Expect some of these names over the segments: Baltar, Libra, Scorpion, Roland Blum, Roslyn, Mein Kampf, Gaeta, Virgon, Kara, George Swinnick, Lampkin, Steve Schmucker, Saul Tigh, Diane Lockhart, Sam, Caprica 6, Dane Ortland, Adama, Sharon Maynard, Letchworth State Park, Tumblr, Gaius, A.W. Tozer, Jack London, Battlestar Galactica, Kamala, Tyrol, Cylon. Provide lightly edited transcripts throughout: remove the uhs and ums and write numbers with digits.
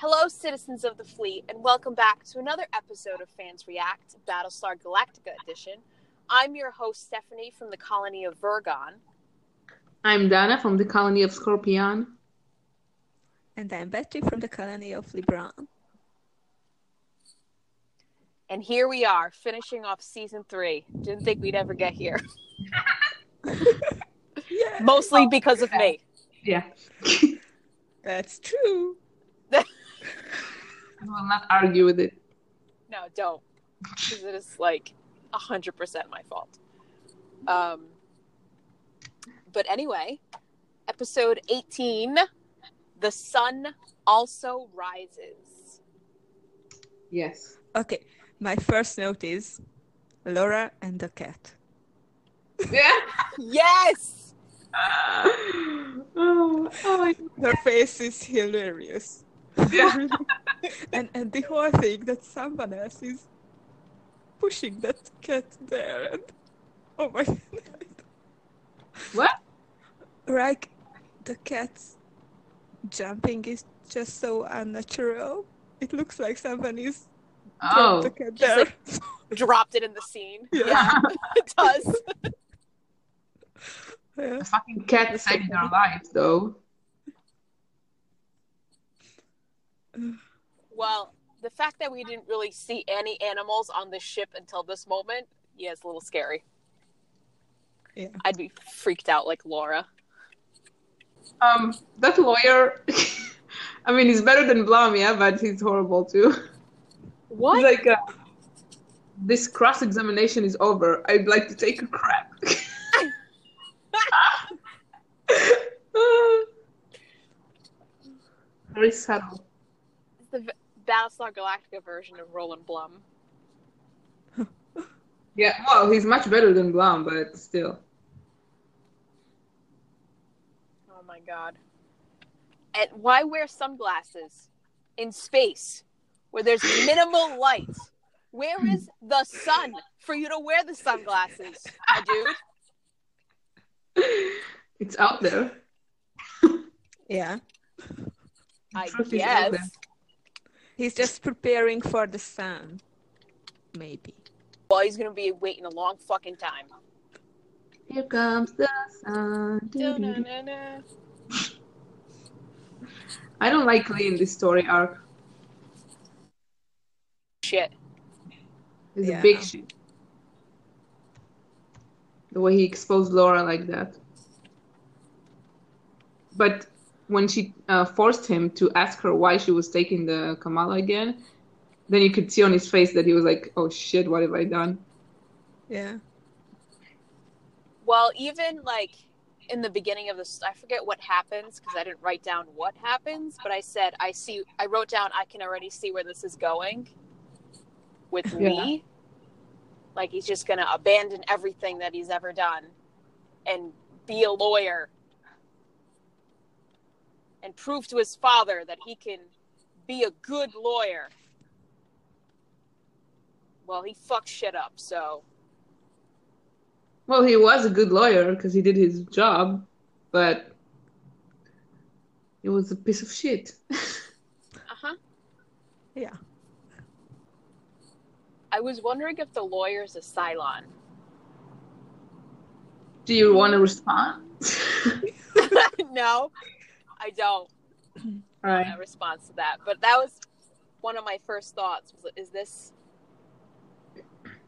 Hello, citizens of the fleet, and welcome back to another episode of Fans React, Battlestar Galactica edition. I'm your host, Stephanie, from the colony of Virgon. I'm Dana from the colony of Scorpion. And I'm Betty from the colony of Libra. And here we are, finishing off Season 3. Didn't think we'd ever get here. Yeah. Mostly because of me. Yeah. That's true. I will not argue with it. No, don't. Because it is 100% my fault. But anyway, episode 18, The Sun Also Rises. Yes. Okay, my first note is Laura and the cat. Yeah. Yes! Oh my God. Her face is hilarious. Yeah. and the whole thing that someone else is pushing that cat there, and oh my God. What? The cat's jumping is just so unnatural. It looks like someone is dropped the cat there. Dropped it in the scene. Yeah. It does. Yeah. The fucking cat saved their lives, though. Well, the fact that we didn't really see any animals on the ship until this moment, yeah, it's a little scary. Yeah. I'd be freaked out like Laura. That lawyer, I mean, he's better than Blum, yeah, but he's horrible too. What? He's this cross-examination is over. I'd like to take a crap. Very subtle. It's the Battlestar Galactica version of Roland Blum. Yeah, well, he's much better than Blum, but still. Oh my God. And why wear sunglasses in space where there's minimal light? Where is the sun for you to wear the sunglasses, my dude? It's out there. Yeah. I guess. He's just preparing for the sun. Maybe. Well, he's gonna be waiting a long fucking time. Here comes the sun. Da-na-na-na. I don't like Lee in this story arc. Shit. It's a big shit. The way he exposed Laura like that. But when she forced him to ask her why she was taking the Kamala again, then you could see on his face that he was like, oh shit, what have I done? Yeah. Well, even in the beginning of this, I forget what happens because I didn't write down what happens, but I wrote down, I can already see where this is going with Lee. Like he's just going to abandon everything that he's ever done and be a lawyer and prove to his father that he can be a good lawyer. Well, he fucked shit up, so... Well, he was a good lawyer, because he did his job, but it was a piece of shit. Uh-huh. Yeah. I was wondering if the lawyer's a Cylon. Do you want to respond? No, I don't. All right. A response to that, but that was one of my first thoughts. Is this...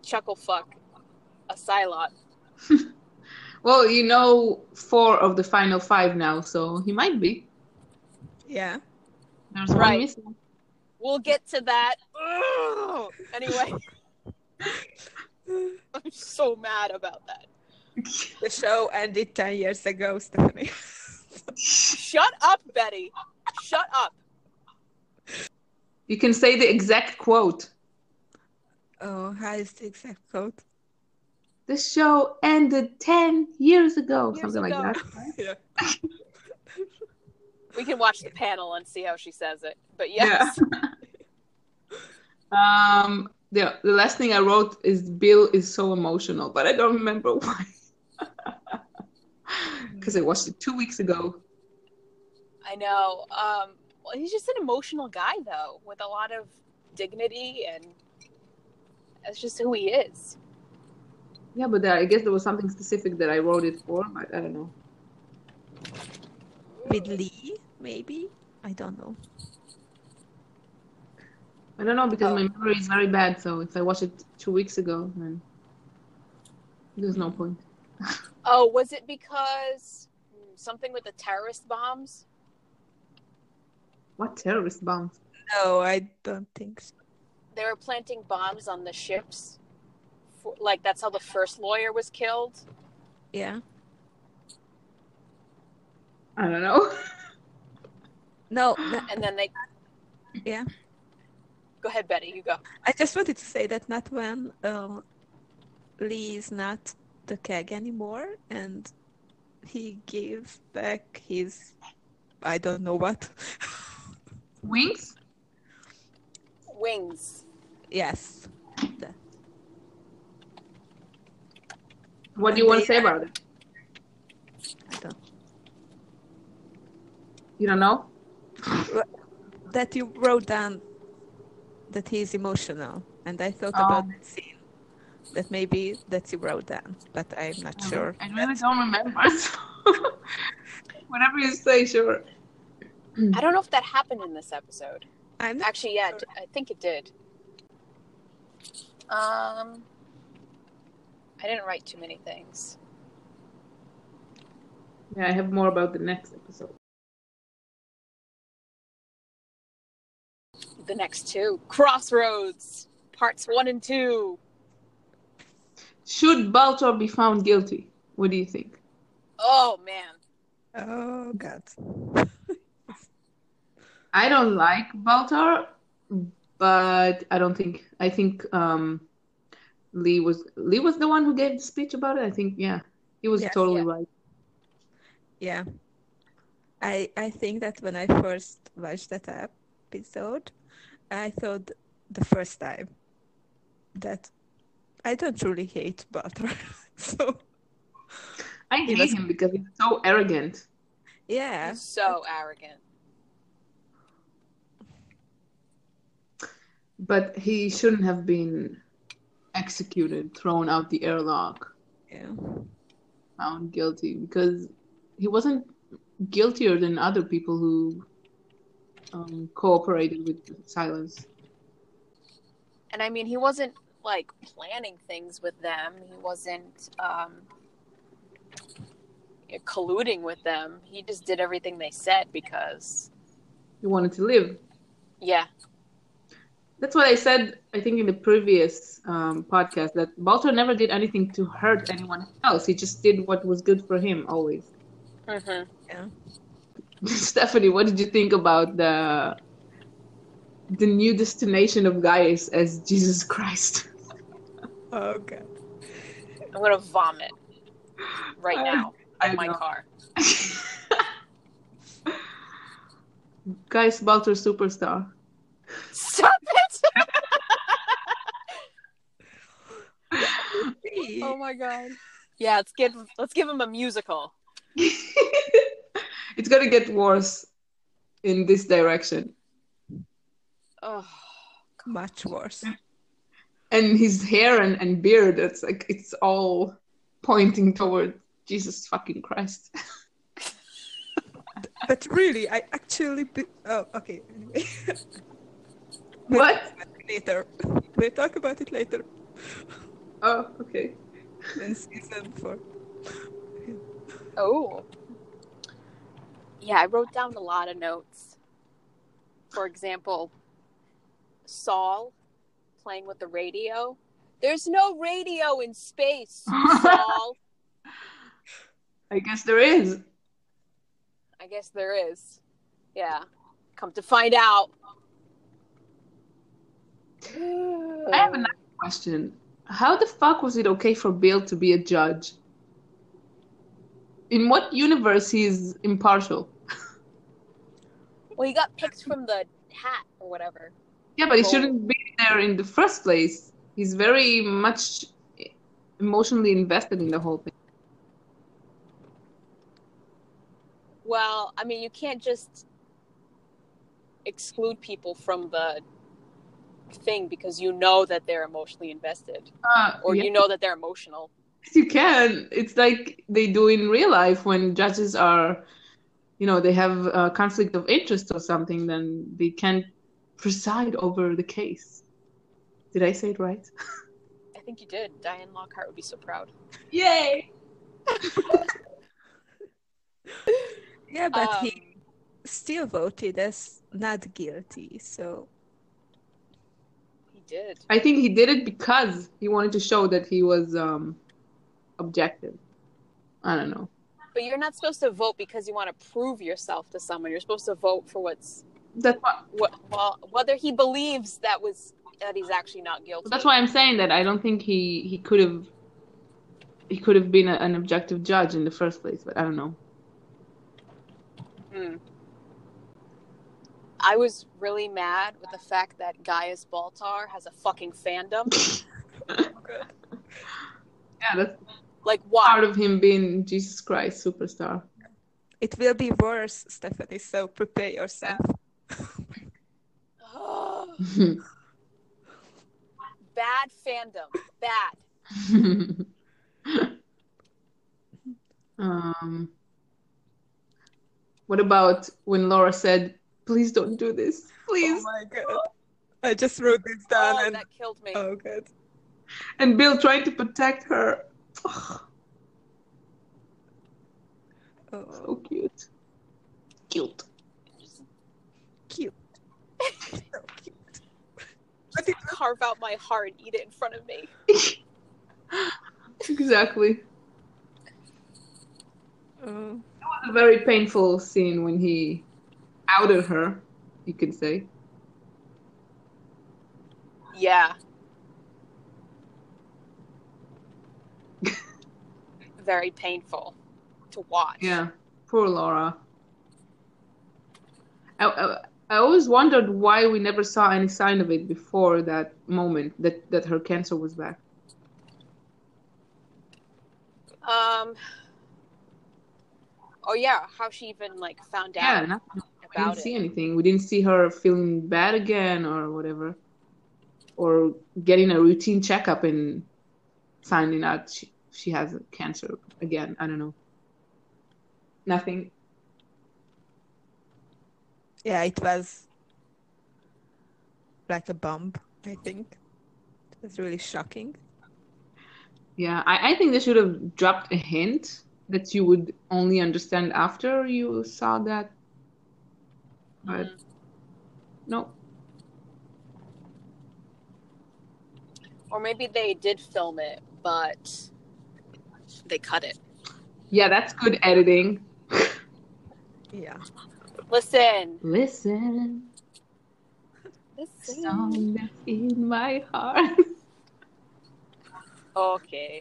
chuckle fuck a Cylon? Well, you know 4 of the final 5 now, so he might be. Yeah. There's one missing. We'll get to that. Ugh! Anyway. I'm so mad about that. The show ended 10 years ago, Stephanie. Shut up, Betty. Shut up. You can say the exact quote. Oh, how is the exact quote? The show ended 10 years ago. Something like that. Right? Yeah. We can watch the panel and see how she says it. But yes. Yeah. The last thing I wrote is Bill is so emotional, but I don't remember why. Because I watched it 2 weeks ago. I know. he's just an emotional guy, though, with a lot of dignity, and that's just who he is. Yeah, but I guess there was something specific that I wrote it for. I don't know. With Lee, maybe? I don't know. I don't know, because my memory is very bad, so if I watched it 2 weeks ago, then there's no point. Oh, was it because something with the terrorist bombs? What terrorist bombs? No, I don't think so. They were planting bombs on the ships. Like, that's how the first lawyer was killed. Yeah. I don't know. No. And then they... Yeah. Go ahead, Betty. You go. I just wanted to say that not when Lee is not the keg anymore, and he gives back his... I don't know what. Wings? Wings. Yes. What do you want to say about it? I don't. You don't know? That you wrote down that he's emotional, and I thought about that scene. That maybe that you wrote down, but I'm not sure. I really don't remember. So whatever you say, sure. I don't know if that happened in this episode. Actually, yeah, sure. I think it did. I didn't write too many things. Yeah, I have more about the next episode. The next two. Crossroads, parts 1 and 2. Should Baltar be found guilty? What do you think? Oh, man. Oh, God. I don't like Baltar, but I think... Lee was the one who gave the speech about it. I think, yeah, he was right. Yeah, I think that when I first watched that episode, I thought the first time that I don't really hate Baltar. So I hate him because he's so arrogant. Yeah, he's so arrogant. But he shouldn't have been executed, thrown out the airlock, found guilty, because he wasn't guiltier than other people who cooperated with Silence. And I mean, he wasn't like planning things with them, he wasn't colluding with them, he just did everything they said because he wanted to live. Yeah. That's what I said, I think, in the previous podcast, that Baltar never did anything to hurt anyone else. He just did what was good for him, always. Mm-hmm. Yeah. Stephanie, what did you think about the new destination of Gaius as Jesus Christ? Oh, God. I'm going to vomit right now in my car. Gaius Baltar superstar. Stop it! Oh my God! Yeah, let's give him a musical. It's gonna get worse in this direction. Oh, much worse. And his hair and beard—it's like it's all pointing toward Jesus fucking Christ. But really, I actually. Oh, okay. Anyway. What? Later. We'll talk about it later. Oh, okay. In season 4. Oh. Yeah, I wrote down a lot of notes. For example, Saul playing with the radio. There's no radio in space, Saul. I guess there is. Yeah. Come to find out. I have another question. How the fuck was it okay for Bill to be a judge? In what universe he is impartial? Well, he got picked from the hat or whatever. Yeah, but he shouldn't be there in the first place. He's very much emotionally invested in the whole thing. Well, I mean, you can't just exclude people from the thing because you know that they're emotionally invested, or yeah, you know that they're emotional. You can. It's like they do in real life when judges are, you know, they have a conflict of interest or something, then they can't preside over the case. Did I say it right? I think you did. Diane Lockhart would be so proud. Yay! Yeah, but he still voted as not guilty, so... He did. I think he did it because he wanted to show that he was objective. I don't know. But you're not supposed to vote because you want to prove yourself to someone. You're supposed to vote for what's... That's well, whether he believes that he's actually not guilty. That's why I'm saying that I don't think he could have been an objective judge in the first place, but I don't know. I was really mad with the fact that Gaius Baltar has a fucking fandom. Yeah, that's like why? Part of him being Jesus Christ superstar. It will be worse, Stephanie, so prepare yourself. Bad fandom. Bad. What about when Laura said, please don't do this? Please. Oh my God. I just wrote this down. Oh, and that killed me. Oh, God. And Bill trying to protect her. Oh. So cute. Cute. So cute. I think carve out my heart and eat it in front of me. Exactly. That was a very painful scene when he outed her, you can say. Yeah. Very painful to watch. Yeah. Poor Laura. I always wondered why we never saw any sign of it before that moment that her cancer was back. Oh yeah, how she even found out. Yeah, nothing. We didn't see anything. We didn't see her feeling bad again or whatever, or getting a routine checkup and finding out she has cancer again. I don't know. Nothing. Yeah, it was like a bomb, I think. It was really shocking. Yeah, I think they should have dropped a hint that you would only understand after you saw that. But no. Or maybe they did film it, but they cut it. Yeah, that's good editing. Yeah. Listen. The song that's in my heart. Okay.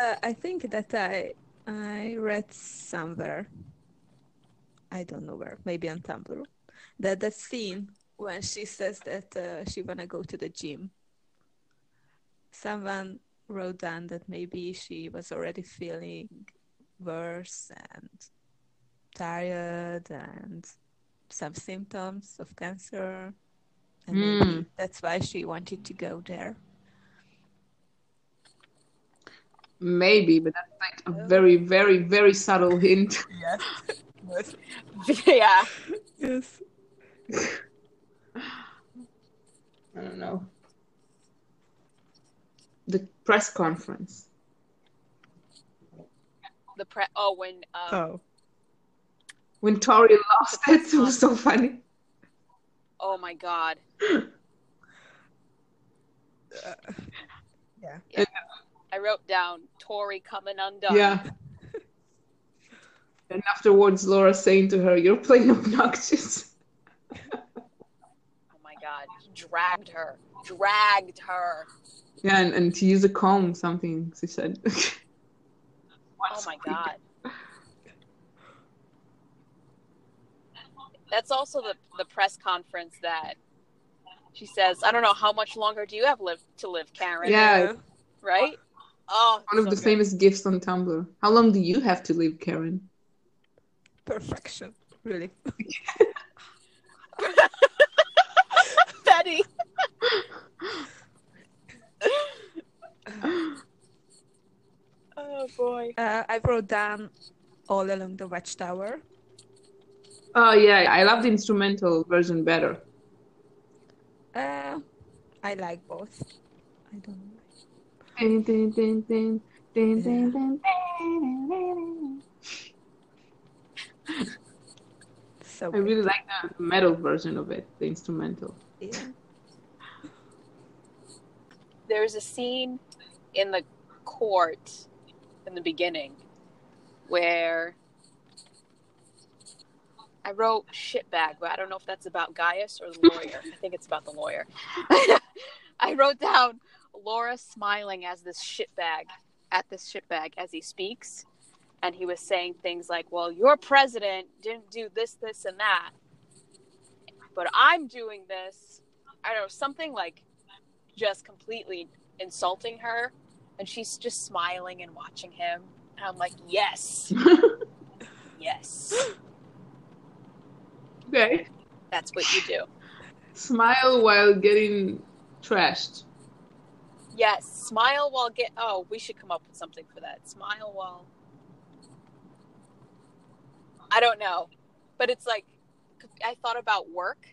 I think that I read somewhere, I don't know where, maybe on Tumblr, that the scene when she says that she wanna go to the gym, someone wrote down that maybe she was already feeling worse and tired and some symptoms of cancer, and maybe that's why she wanted to go there. Maybe, but that's a very, very, very subtle hint. Yes. Yeah. Yes. I don't know. The press conference. When Tori lost it was so funny. Oh my God. Yeah. I wrote down Tori coming undone. Yeah. And afterwards, Laura saying to her, "You're playing obnoxious." Oh my God. Dragged her. Yeah, and to use a comb, something she said. Oh my God. That's also the press conference that she says, "I don't know, how much longer do you have to live, Karen?" Yeah. Right? Oh, one of the famous gifs on Tumblr. How long do you have to live, Karen? Perfection. Really. I wrote down All Along the Watchtower. Oh, yeah. I love the instrumental version better. I like both. I don't know. Yeah. So I really like the metal version of it, the instrumental. Yeah. There's a scene in the court in the beginning where I wrote shitbag, but I don't know if that's about Gaius or the lawyer. I think it's about the lawyer. I wrote down Laura smiling as this shitbag, at this shitbag as he speaks. And he was saying things like, well, your president didn't do this, this, and that. But I'm doing this. I don't know, something like just completely insulting her. And she's just smiling and watching him. And I'm like, yes. Yes. Okay. That's what you do. Smile while getting trashed. Yes. Smile while get... Oh, we should come up with something for that. Smile while... I don't know. But it's like, I thought about work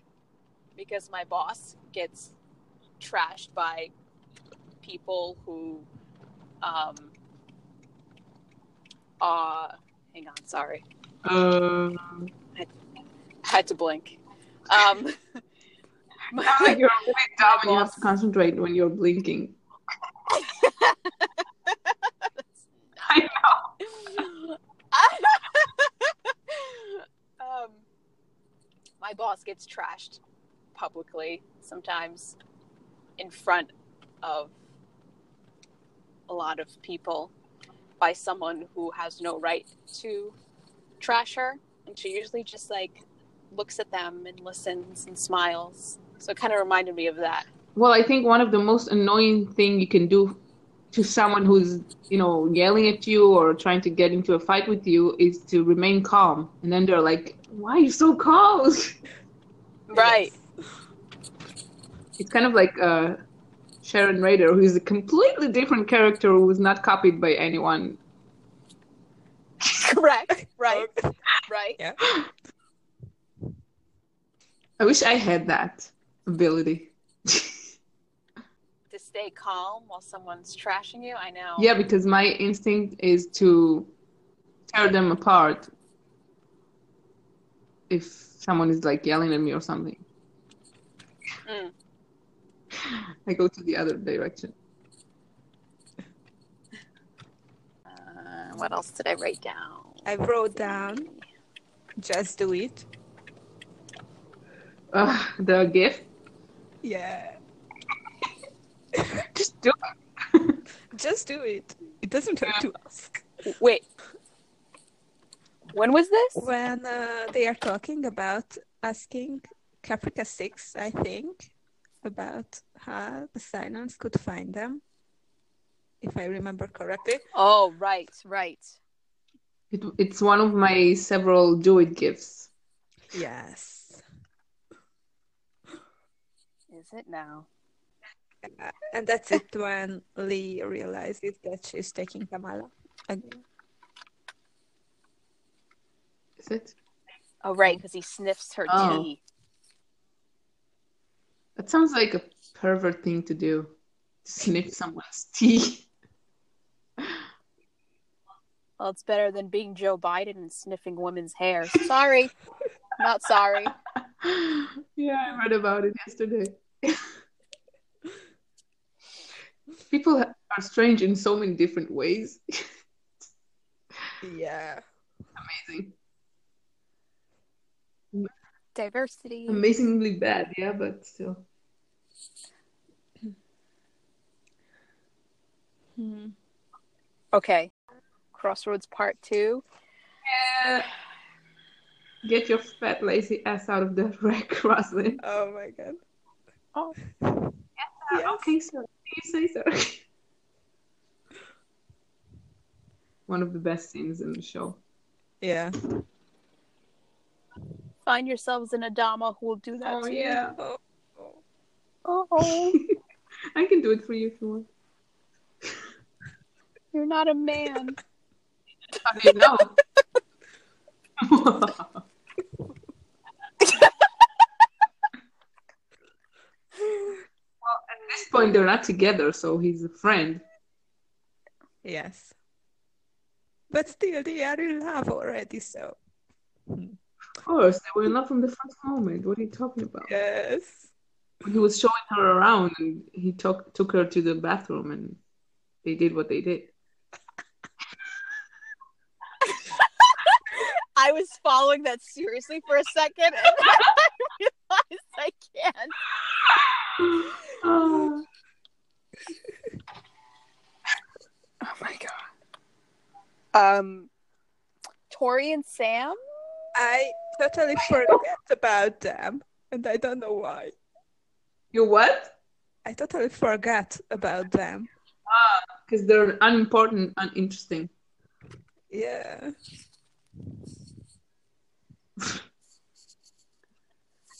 because my boss gets trashed by people who, hang on, sorry. I had to blink. Like you're really dumb and you have to concentrate when you're blinking. I know. My boss gets trashed publicly, sometimes in front of a lot of people, by someone who has no right to trash her. And she usually just like looks at them and listens and smiles. So it kind of reminded me of that. Well, I think one of the most annoying thing you can do to someone who's, you know, yelling at you or trying to get into a fight with you is to remain calm. And then they're like, why are you so calm? Right. It's kind of like Sharon Maynard, who is a completely different character who was not copied by anyone. Correct. Right. Right. Yeah. I wish I had that ability. To stay calm while someone's trashing you, I know. Yeah, because my instinct is to tear them apart if someone is like yelling at me or something. Mm. I go to the other direction. What else did I write down? I wrote down Just Do It. The gift? Yeah. Just do it. Just do it. It doesn't have to ask. Wait. When was this? When they are talking about asking Caprica 6, I think, about how the Cylons could find them, if I remember correctly. Oh, right, right. It's one of my several do it gifts. Yes. Is it now? And that's it when Lee realizes that she's taking Kamala again. Is it? Oh, right, because he sniffs her tea. That sounds like a pervert thing to do. Sniff someone's tea. Well, it's better than being Joe Biden and sniffing women's hair. Sorry. Not sorry. Yeah, I read about it yesterday. People are strange in so many different ways. Yeah. Amazing. Diversity. Amazingly bad, yeah, but still. Hmm. Okay. Crossroads Part 2. Yeah. Get your fat, lazy ass out of the wreck, Roslyn. Oh, my God. Oh. Yeah, yes. Okay, so you say so. One of the best scenes in the show. Yeah. Find yourselves an Adama who will do that to you. Yeah. Oh. I can do it for you if you want. You're not a man. I mean, no. Well, at this point, they're not together, so he's a friend. Yes. But still, they are in love already, so... Of course, they were in love from the first moment. What are you talking about? Yes. He was showing her around, and he took her to the bathroom, and they did what they did. I was following that seriously for a second, and I realized I can't. Oh my god. Tori and Sam? I totally forget about them, and I don't know why. You what? I totally forgot about them. Ah, because they're unimportant, uninteresting. Yeah.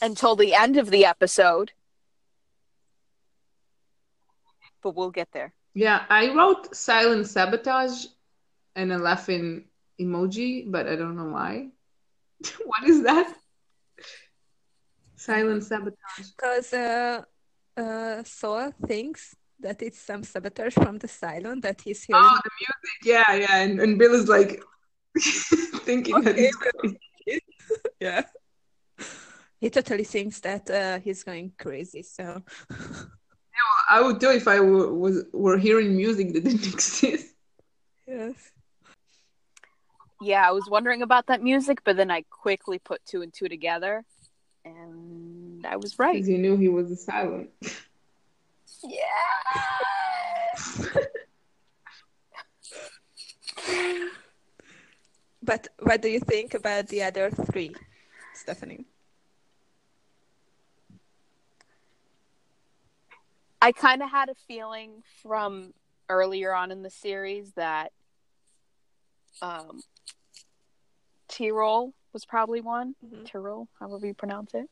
Until the end of the episode. But we'll get there. Yeah, I wrote silent sabotage and a laughing emoji, but I don't know why. What is that? Silent sabotage. Because Saul thinks that it's some sabotage from the Cylon that he's hearing. Oh, the music. Yeah, yeah. And Bill is like thinking that he's going crazy. Yeah. He totally thinks that he's going crazy, so... Yeah, well, I would do if I were hearing music that didn't exist. Yes. Yeah, I was wondering about that music, but then I quickly put two and two together, and I was right. Because you knew he was a Cylon. Yeah. But what do you think about the other three, Stephanie? I kind of had a feeling from earlier on in the series that Tyrol was probably one. Mm-hmm. Tyrol, however you pronounce it.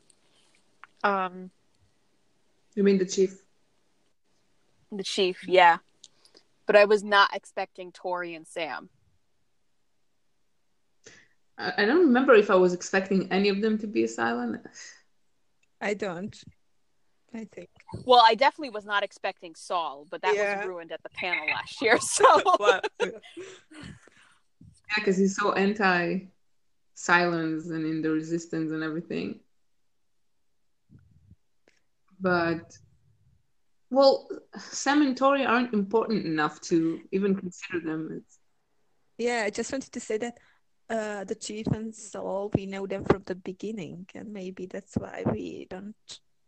You mean the chief? The chief, yeah. But I was not expecting Tori and Sam. I don't remember if I was expecting any of them to be a Cylon. I don't. I think. Well, I definitely was not expecting Saul, but that was ruined at the panel last year. So. Yeah, because he's so anti-Cylons and in the resistance and everything. But, well, Sam and Tori aren't important enough to even consider them. Yeah, I just wanted to say that the chief and Saul, we know them from the beginning, and maybe that's why we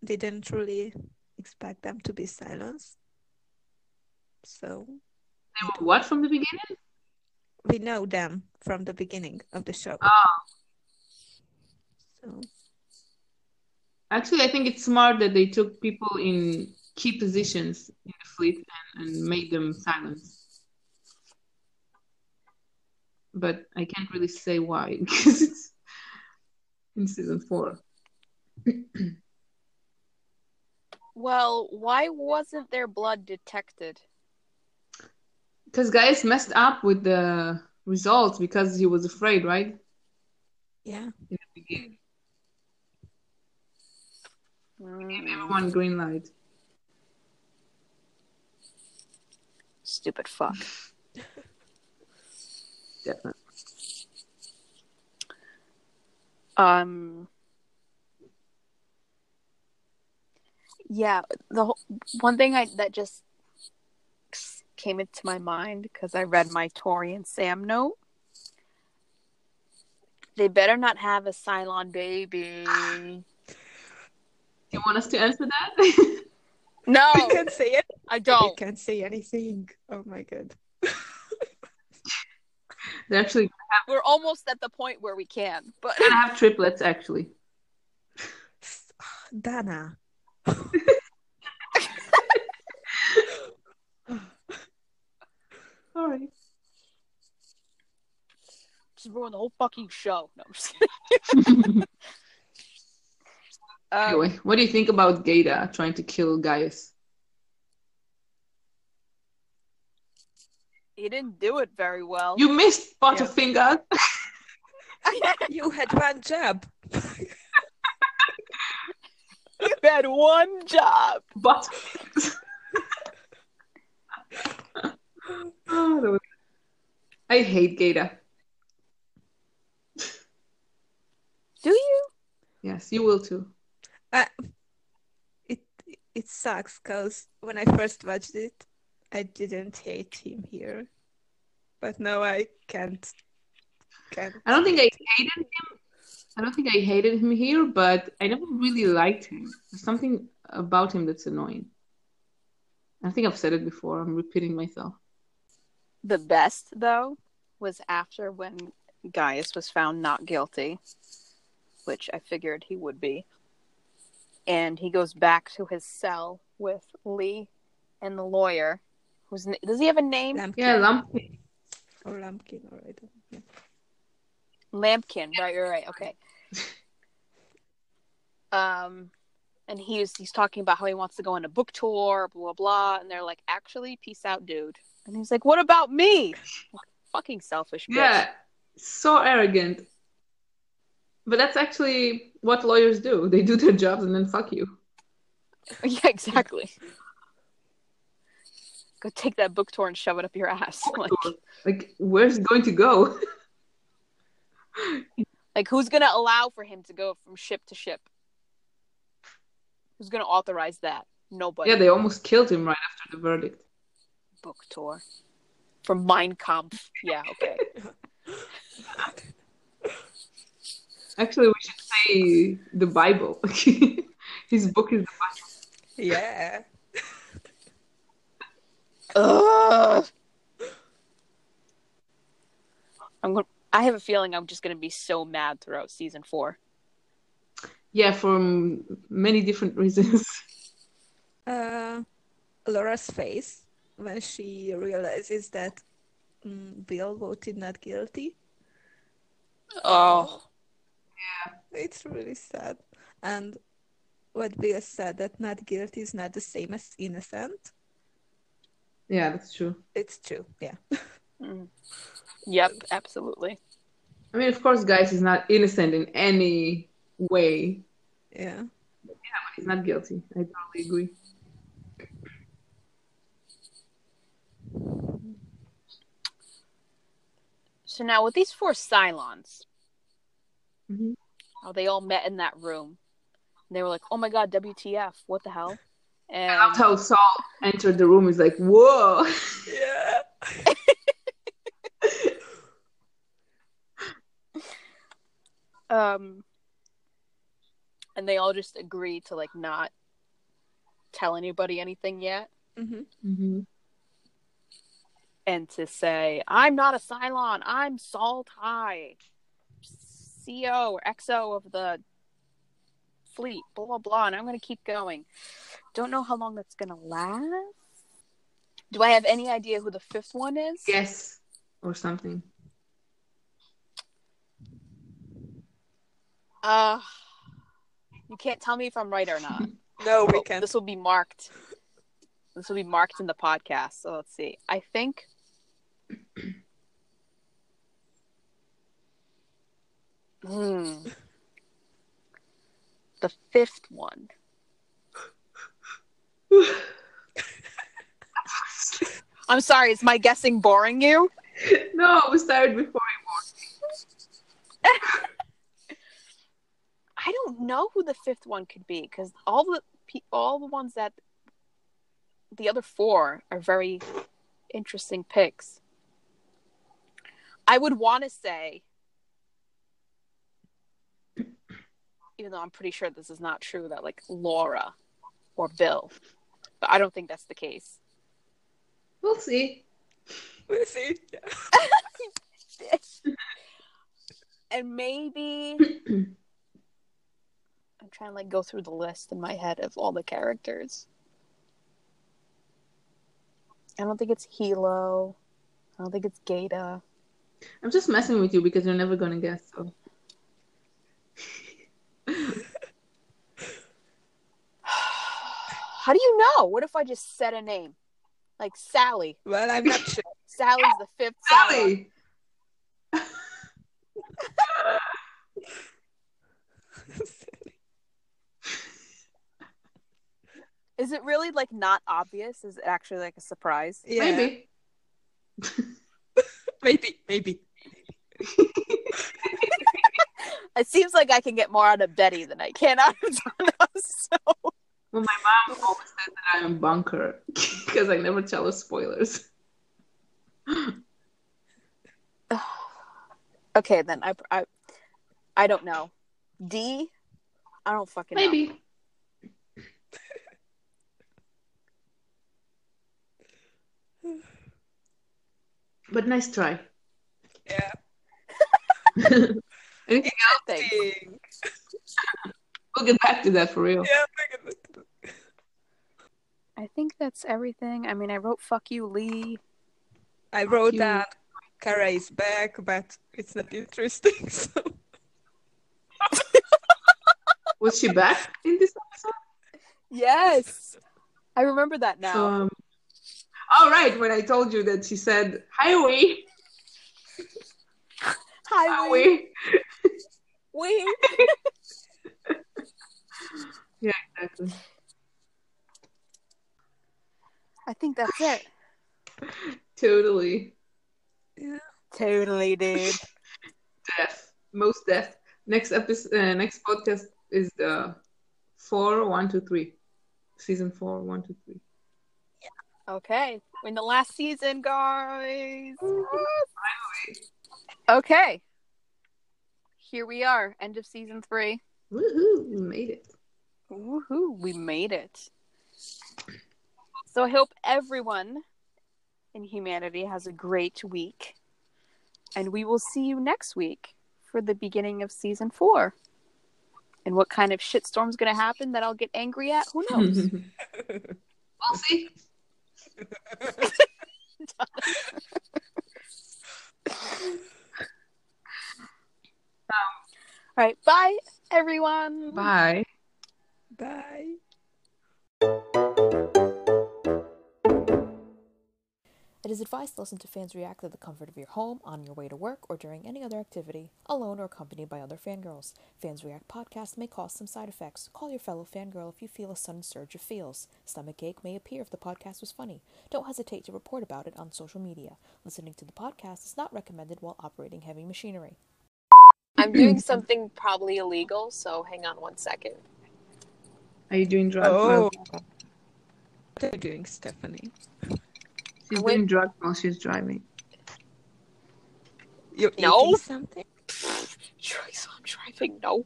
didn't really expect them to be silenced. So they were what from the beginning? We know them from the beginning of the show. Oh. So actually I think it's smart that they took people in key positions in the fleet and made them silenced. But I can't really say why because it's in season 4. Well, why wasn't their blood detected? Because Gaius messed up with the results because he was afraid, right? Yeah. In the beginning. He gave everyone green light. Stupid fuck. Definitely. Yeah, one thing that just came into my mind because I read my Tori and Sam note. They better not have a Cylon baby. Do you want us to answer that? No. I can't say it. I don't. I can't say anything. Oh my god. They actually. We're almost at the point where we can, but I have triplets actually. Dana. All right. Just ruined the whole fucking show. No, I'm just kidding. Anyway, what do you think about Gaeta trying to kill Gaius? You didn't do it very well. You missed, Butterfinger. Yeah. You had one job. You had one job. But I hate Gaeta. Do you? Yes, you will too. It sucks because when I first watched it, I didn't hate him here, but now I can't. I don't think I hated him here, but I never really liked him. There's something about him that's annoying. I think I've said it before. I'm repeating myself. The best, though, was after when Gaius was found not guilty, which I figured he would be. And he goes back to his cell with Lee and the lawyer. Does he have a name? Lampkin. Yeah, Lampkin. Or Lampkin, all right. Yeah. Lampkin, right, you're right, okay. And he's talking about how he wants to go on a book tour, blah, blah, blah. And they're like, actually, peace out, dude. And he's like, what about me? Fucking selfish bitch. Yeah, so arrogant. But that's actually what lawyers do. They do their jobs and then fuck you. Yeah, exactly. Go take that book tour and shove it up your ass. Like where's it going to go? Like, who's going to allow for him to go from ship to ship? Who's going to authorize that? Nobody. Yeah, they almost killed him right after the verdict. Book tour. From Mein Kampf. Yeah, okay. Actually, we should say the Bible. His book is the Bible. Yeah. Ugh. I have a feeling I'm just going to be so mad throughout season 4. Yeah, for many different reasons. Laura's face when she realizes that Bill voted not guilty. Oh. Yeah. It's really sad. And what Bill said, that not guilty is not the same as innocent. Yeah, that's true. It's true, yeah. Mm. Yep, absolutely. I mean, of course, Gaius is not innocent in any way. Yeah. Yeah, but he's not guilty. I totally agree. So now with these 4 Cylons, mm-hmm. How they all met in that room. And they were like, oh my god, WTF, what the hell? And I loved how Saul entered the room. He's like, whoa. Yeah. And they all just agree to, like, not tell anybody anything yet. Mm-hmm. Mm-hmm. And to say, I'm not a Cylon. I'm Saul Tigh, CO or XO of the fleet, blah, blah, blah, and I'm going to keep going. Don't know how long that's going to last. Do I have any idea who the 5th one is? Yes, or something. You can't tell me if I'm right or not. No, we can't. This will be marked in the podcast, so let's see. I think... The 5th one. I'm sorry, is my guessing boring you? No, I was tired before I walked. I don't know who the 5th one could be because all the ones that the other 4 are very interesting picks. I would want to say, even though I'm pretty sure this is not true, that like Laura or Bill, but I don't think that's the case. We'll see. We'll see. And maybe. I'm trying to like go through the list in my head of all the characters. I don't think it's Hilo. I don't think it's Gaeta. I'm just messing with you because you're never gonna guess. So. How do you know? What if I just said a name, like Sally? Well, I'm not sure. Sally's the fifth Sally. Is it really like not obvious? Is it actually like a surprise? Yeah. Maybe. Maybe. It seems like I can get more out of Betty than I can out of Donna, so. Well, my mom always says that I'm a bunker because I never tell her spoilers. Okay, then I don't know. D? I don't fucking know. Maybe. But nice try. Yeah. Anything else? We'll get back to that for real. Yeah, I think that's everything. I mean, I wrote "fuck you, Lee." I wrote that Kara is back, but it's not interesting. So. Was she back in this episode? Yes, I remember that now. All right, when I told you that she said "highway." Highway. We. Yeah, exactly. I think that's it. Totally. Yeah. Totally, dude. Death. Most death. Next episode. Next podcast is the 4, 1, 2, 3. Season 4, 1, 2, 3. Yeah. Okay. We're in the last season, guys. Finally. Okay. Here we are. End of season 3. Woohoo! We made it. Woohoo! We made it. So I hope everyone in humanity has a great week. And we will see you next week for the beginning of season 4. And what kind of shitstorm's going to happen that I'll get angry at? Who knows? We'll see. All right, bye everyone. Bye. Bye. It is advised to listen to fans react to the comfort of your home, on your way to work, or during any other activity, alone or accompanied by other fangirls. Fans React podcast may cause some side effects. Call your fellow fangirl if you feel a sudden surge of feels. Stomachache may appear if the podcast was funny. Don't hesitate to report about it on social media. Listening to the podcast is not recommended while operating heavy machinery. I'm doing something probably illegal, so hang on one second. Are you doing drugs? Oh. What are you doing, Stephanie? She's doing drugs while she's driving. You're eating something? Drugs while I'm driving? No.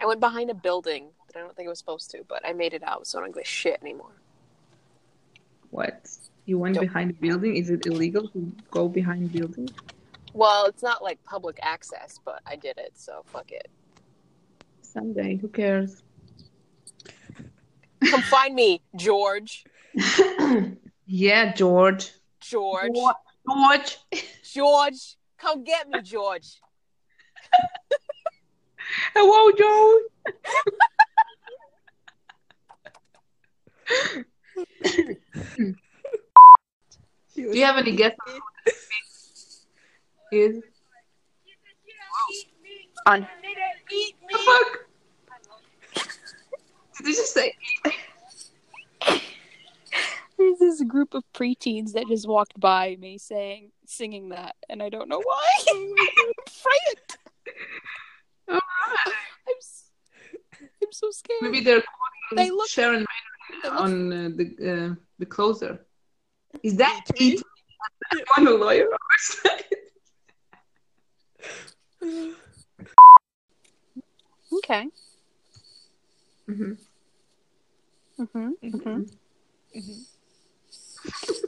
I went behind a building that I don't think I was supposed to, but I made it out, so I don't give a shit anymore. What? You went behind a building? Is it illegal to go behind buildings? Well, it's not like public access, but I did it, so fuck it. Someday, who cares? Come find me, George. Yeah, George. George. George, come get me, George. Hello, George. Do you have any guesses? Is on eat me. The fuck? Did they just say eat me? There's this group of preteens that just walked by me singing that, and I don't know why. I'm frightened. All right. I'm so scared. Maybe they're quoting Sharon Maynard on the closer. Is that eat me? I'm a lawyer. Okay. Mm-hmm. Mm-hmm. Mm-hmm. Mm-hmm. Mm-hmm.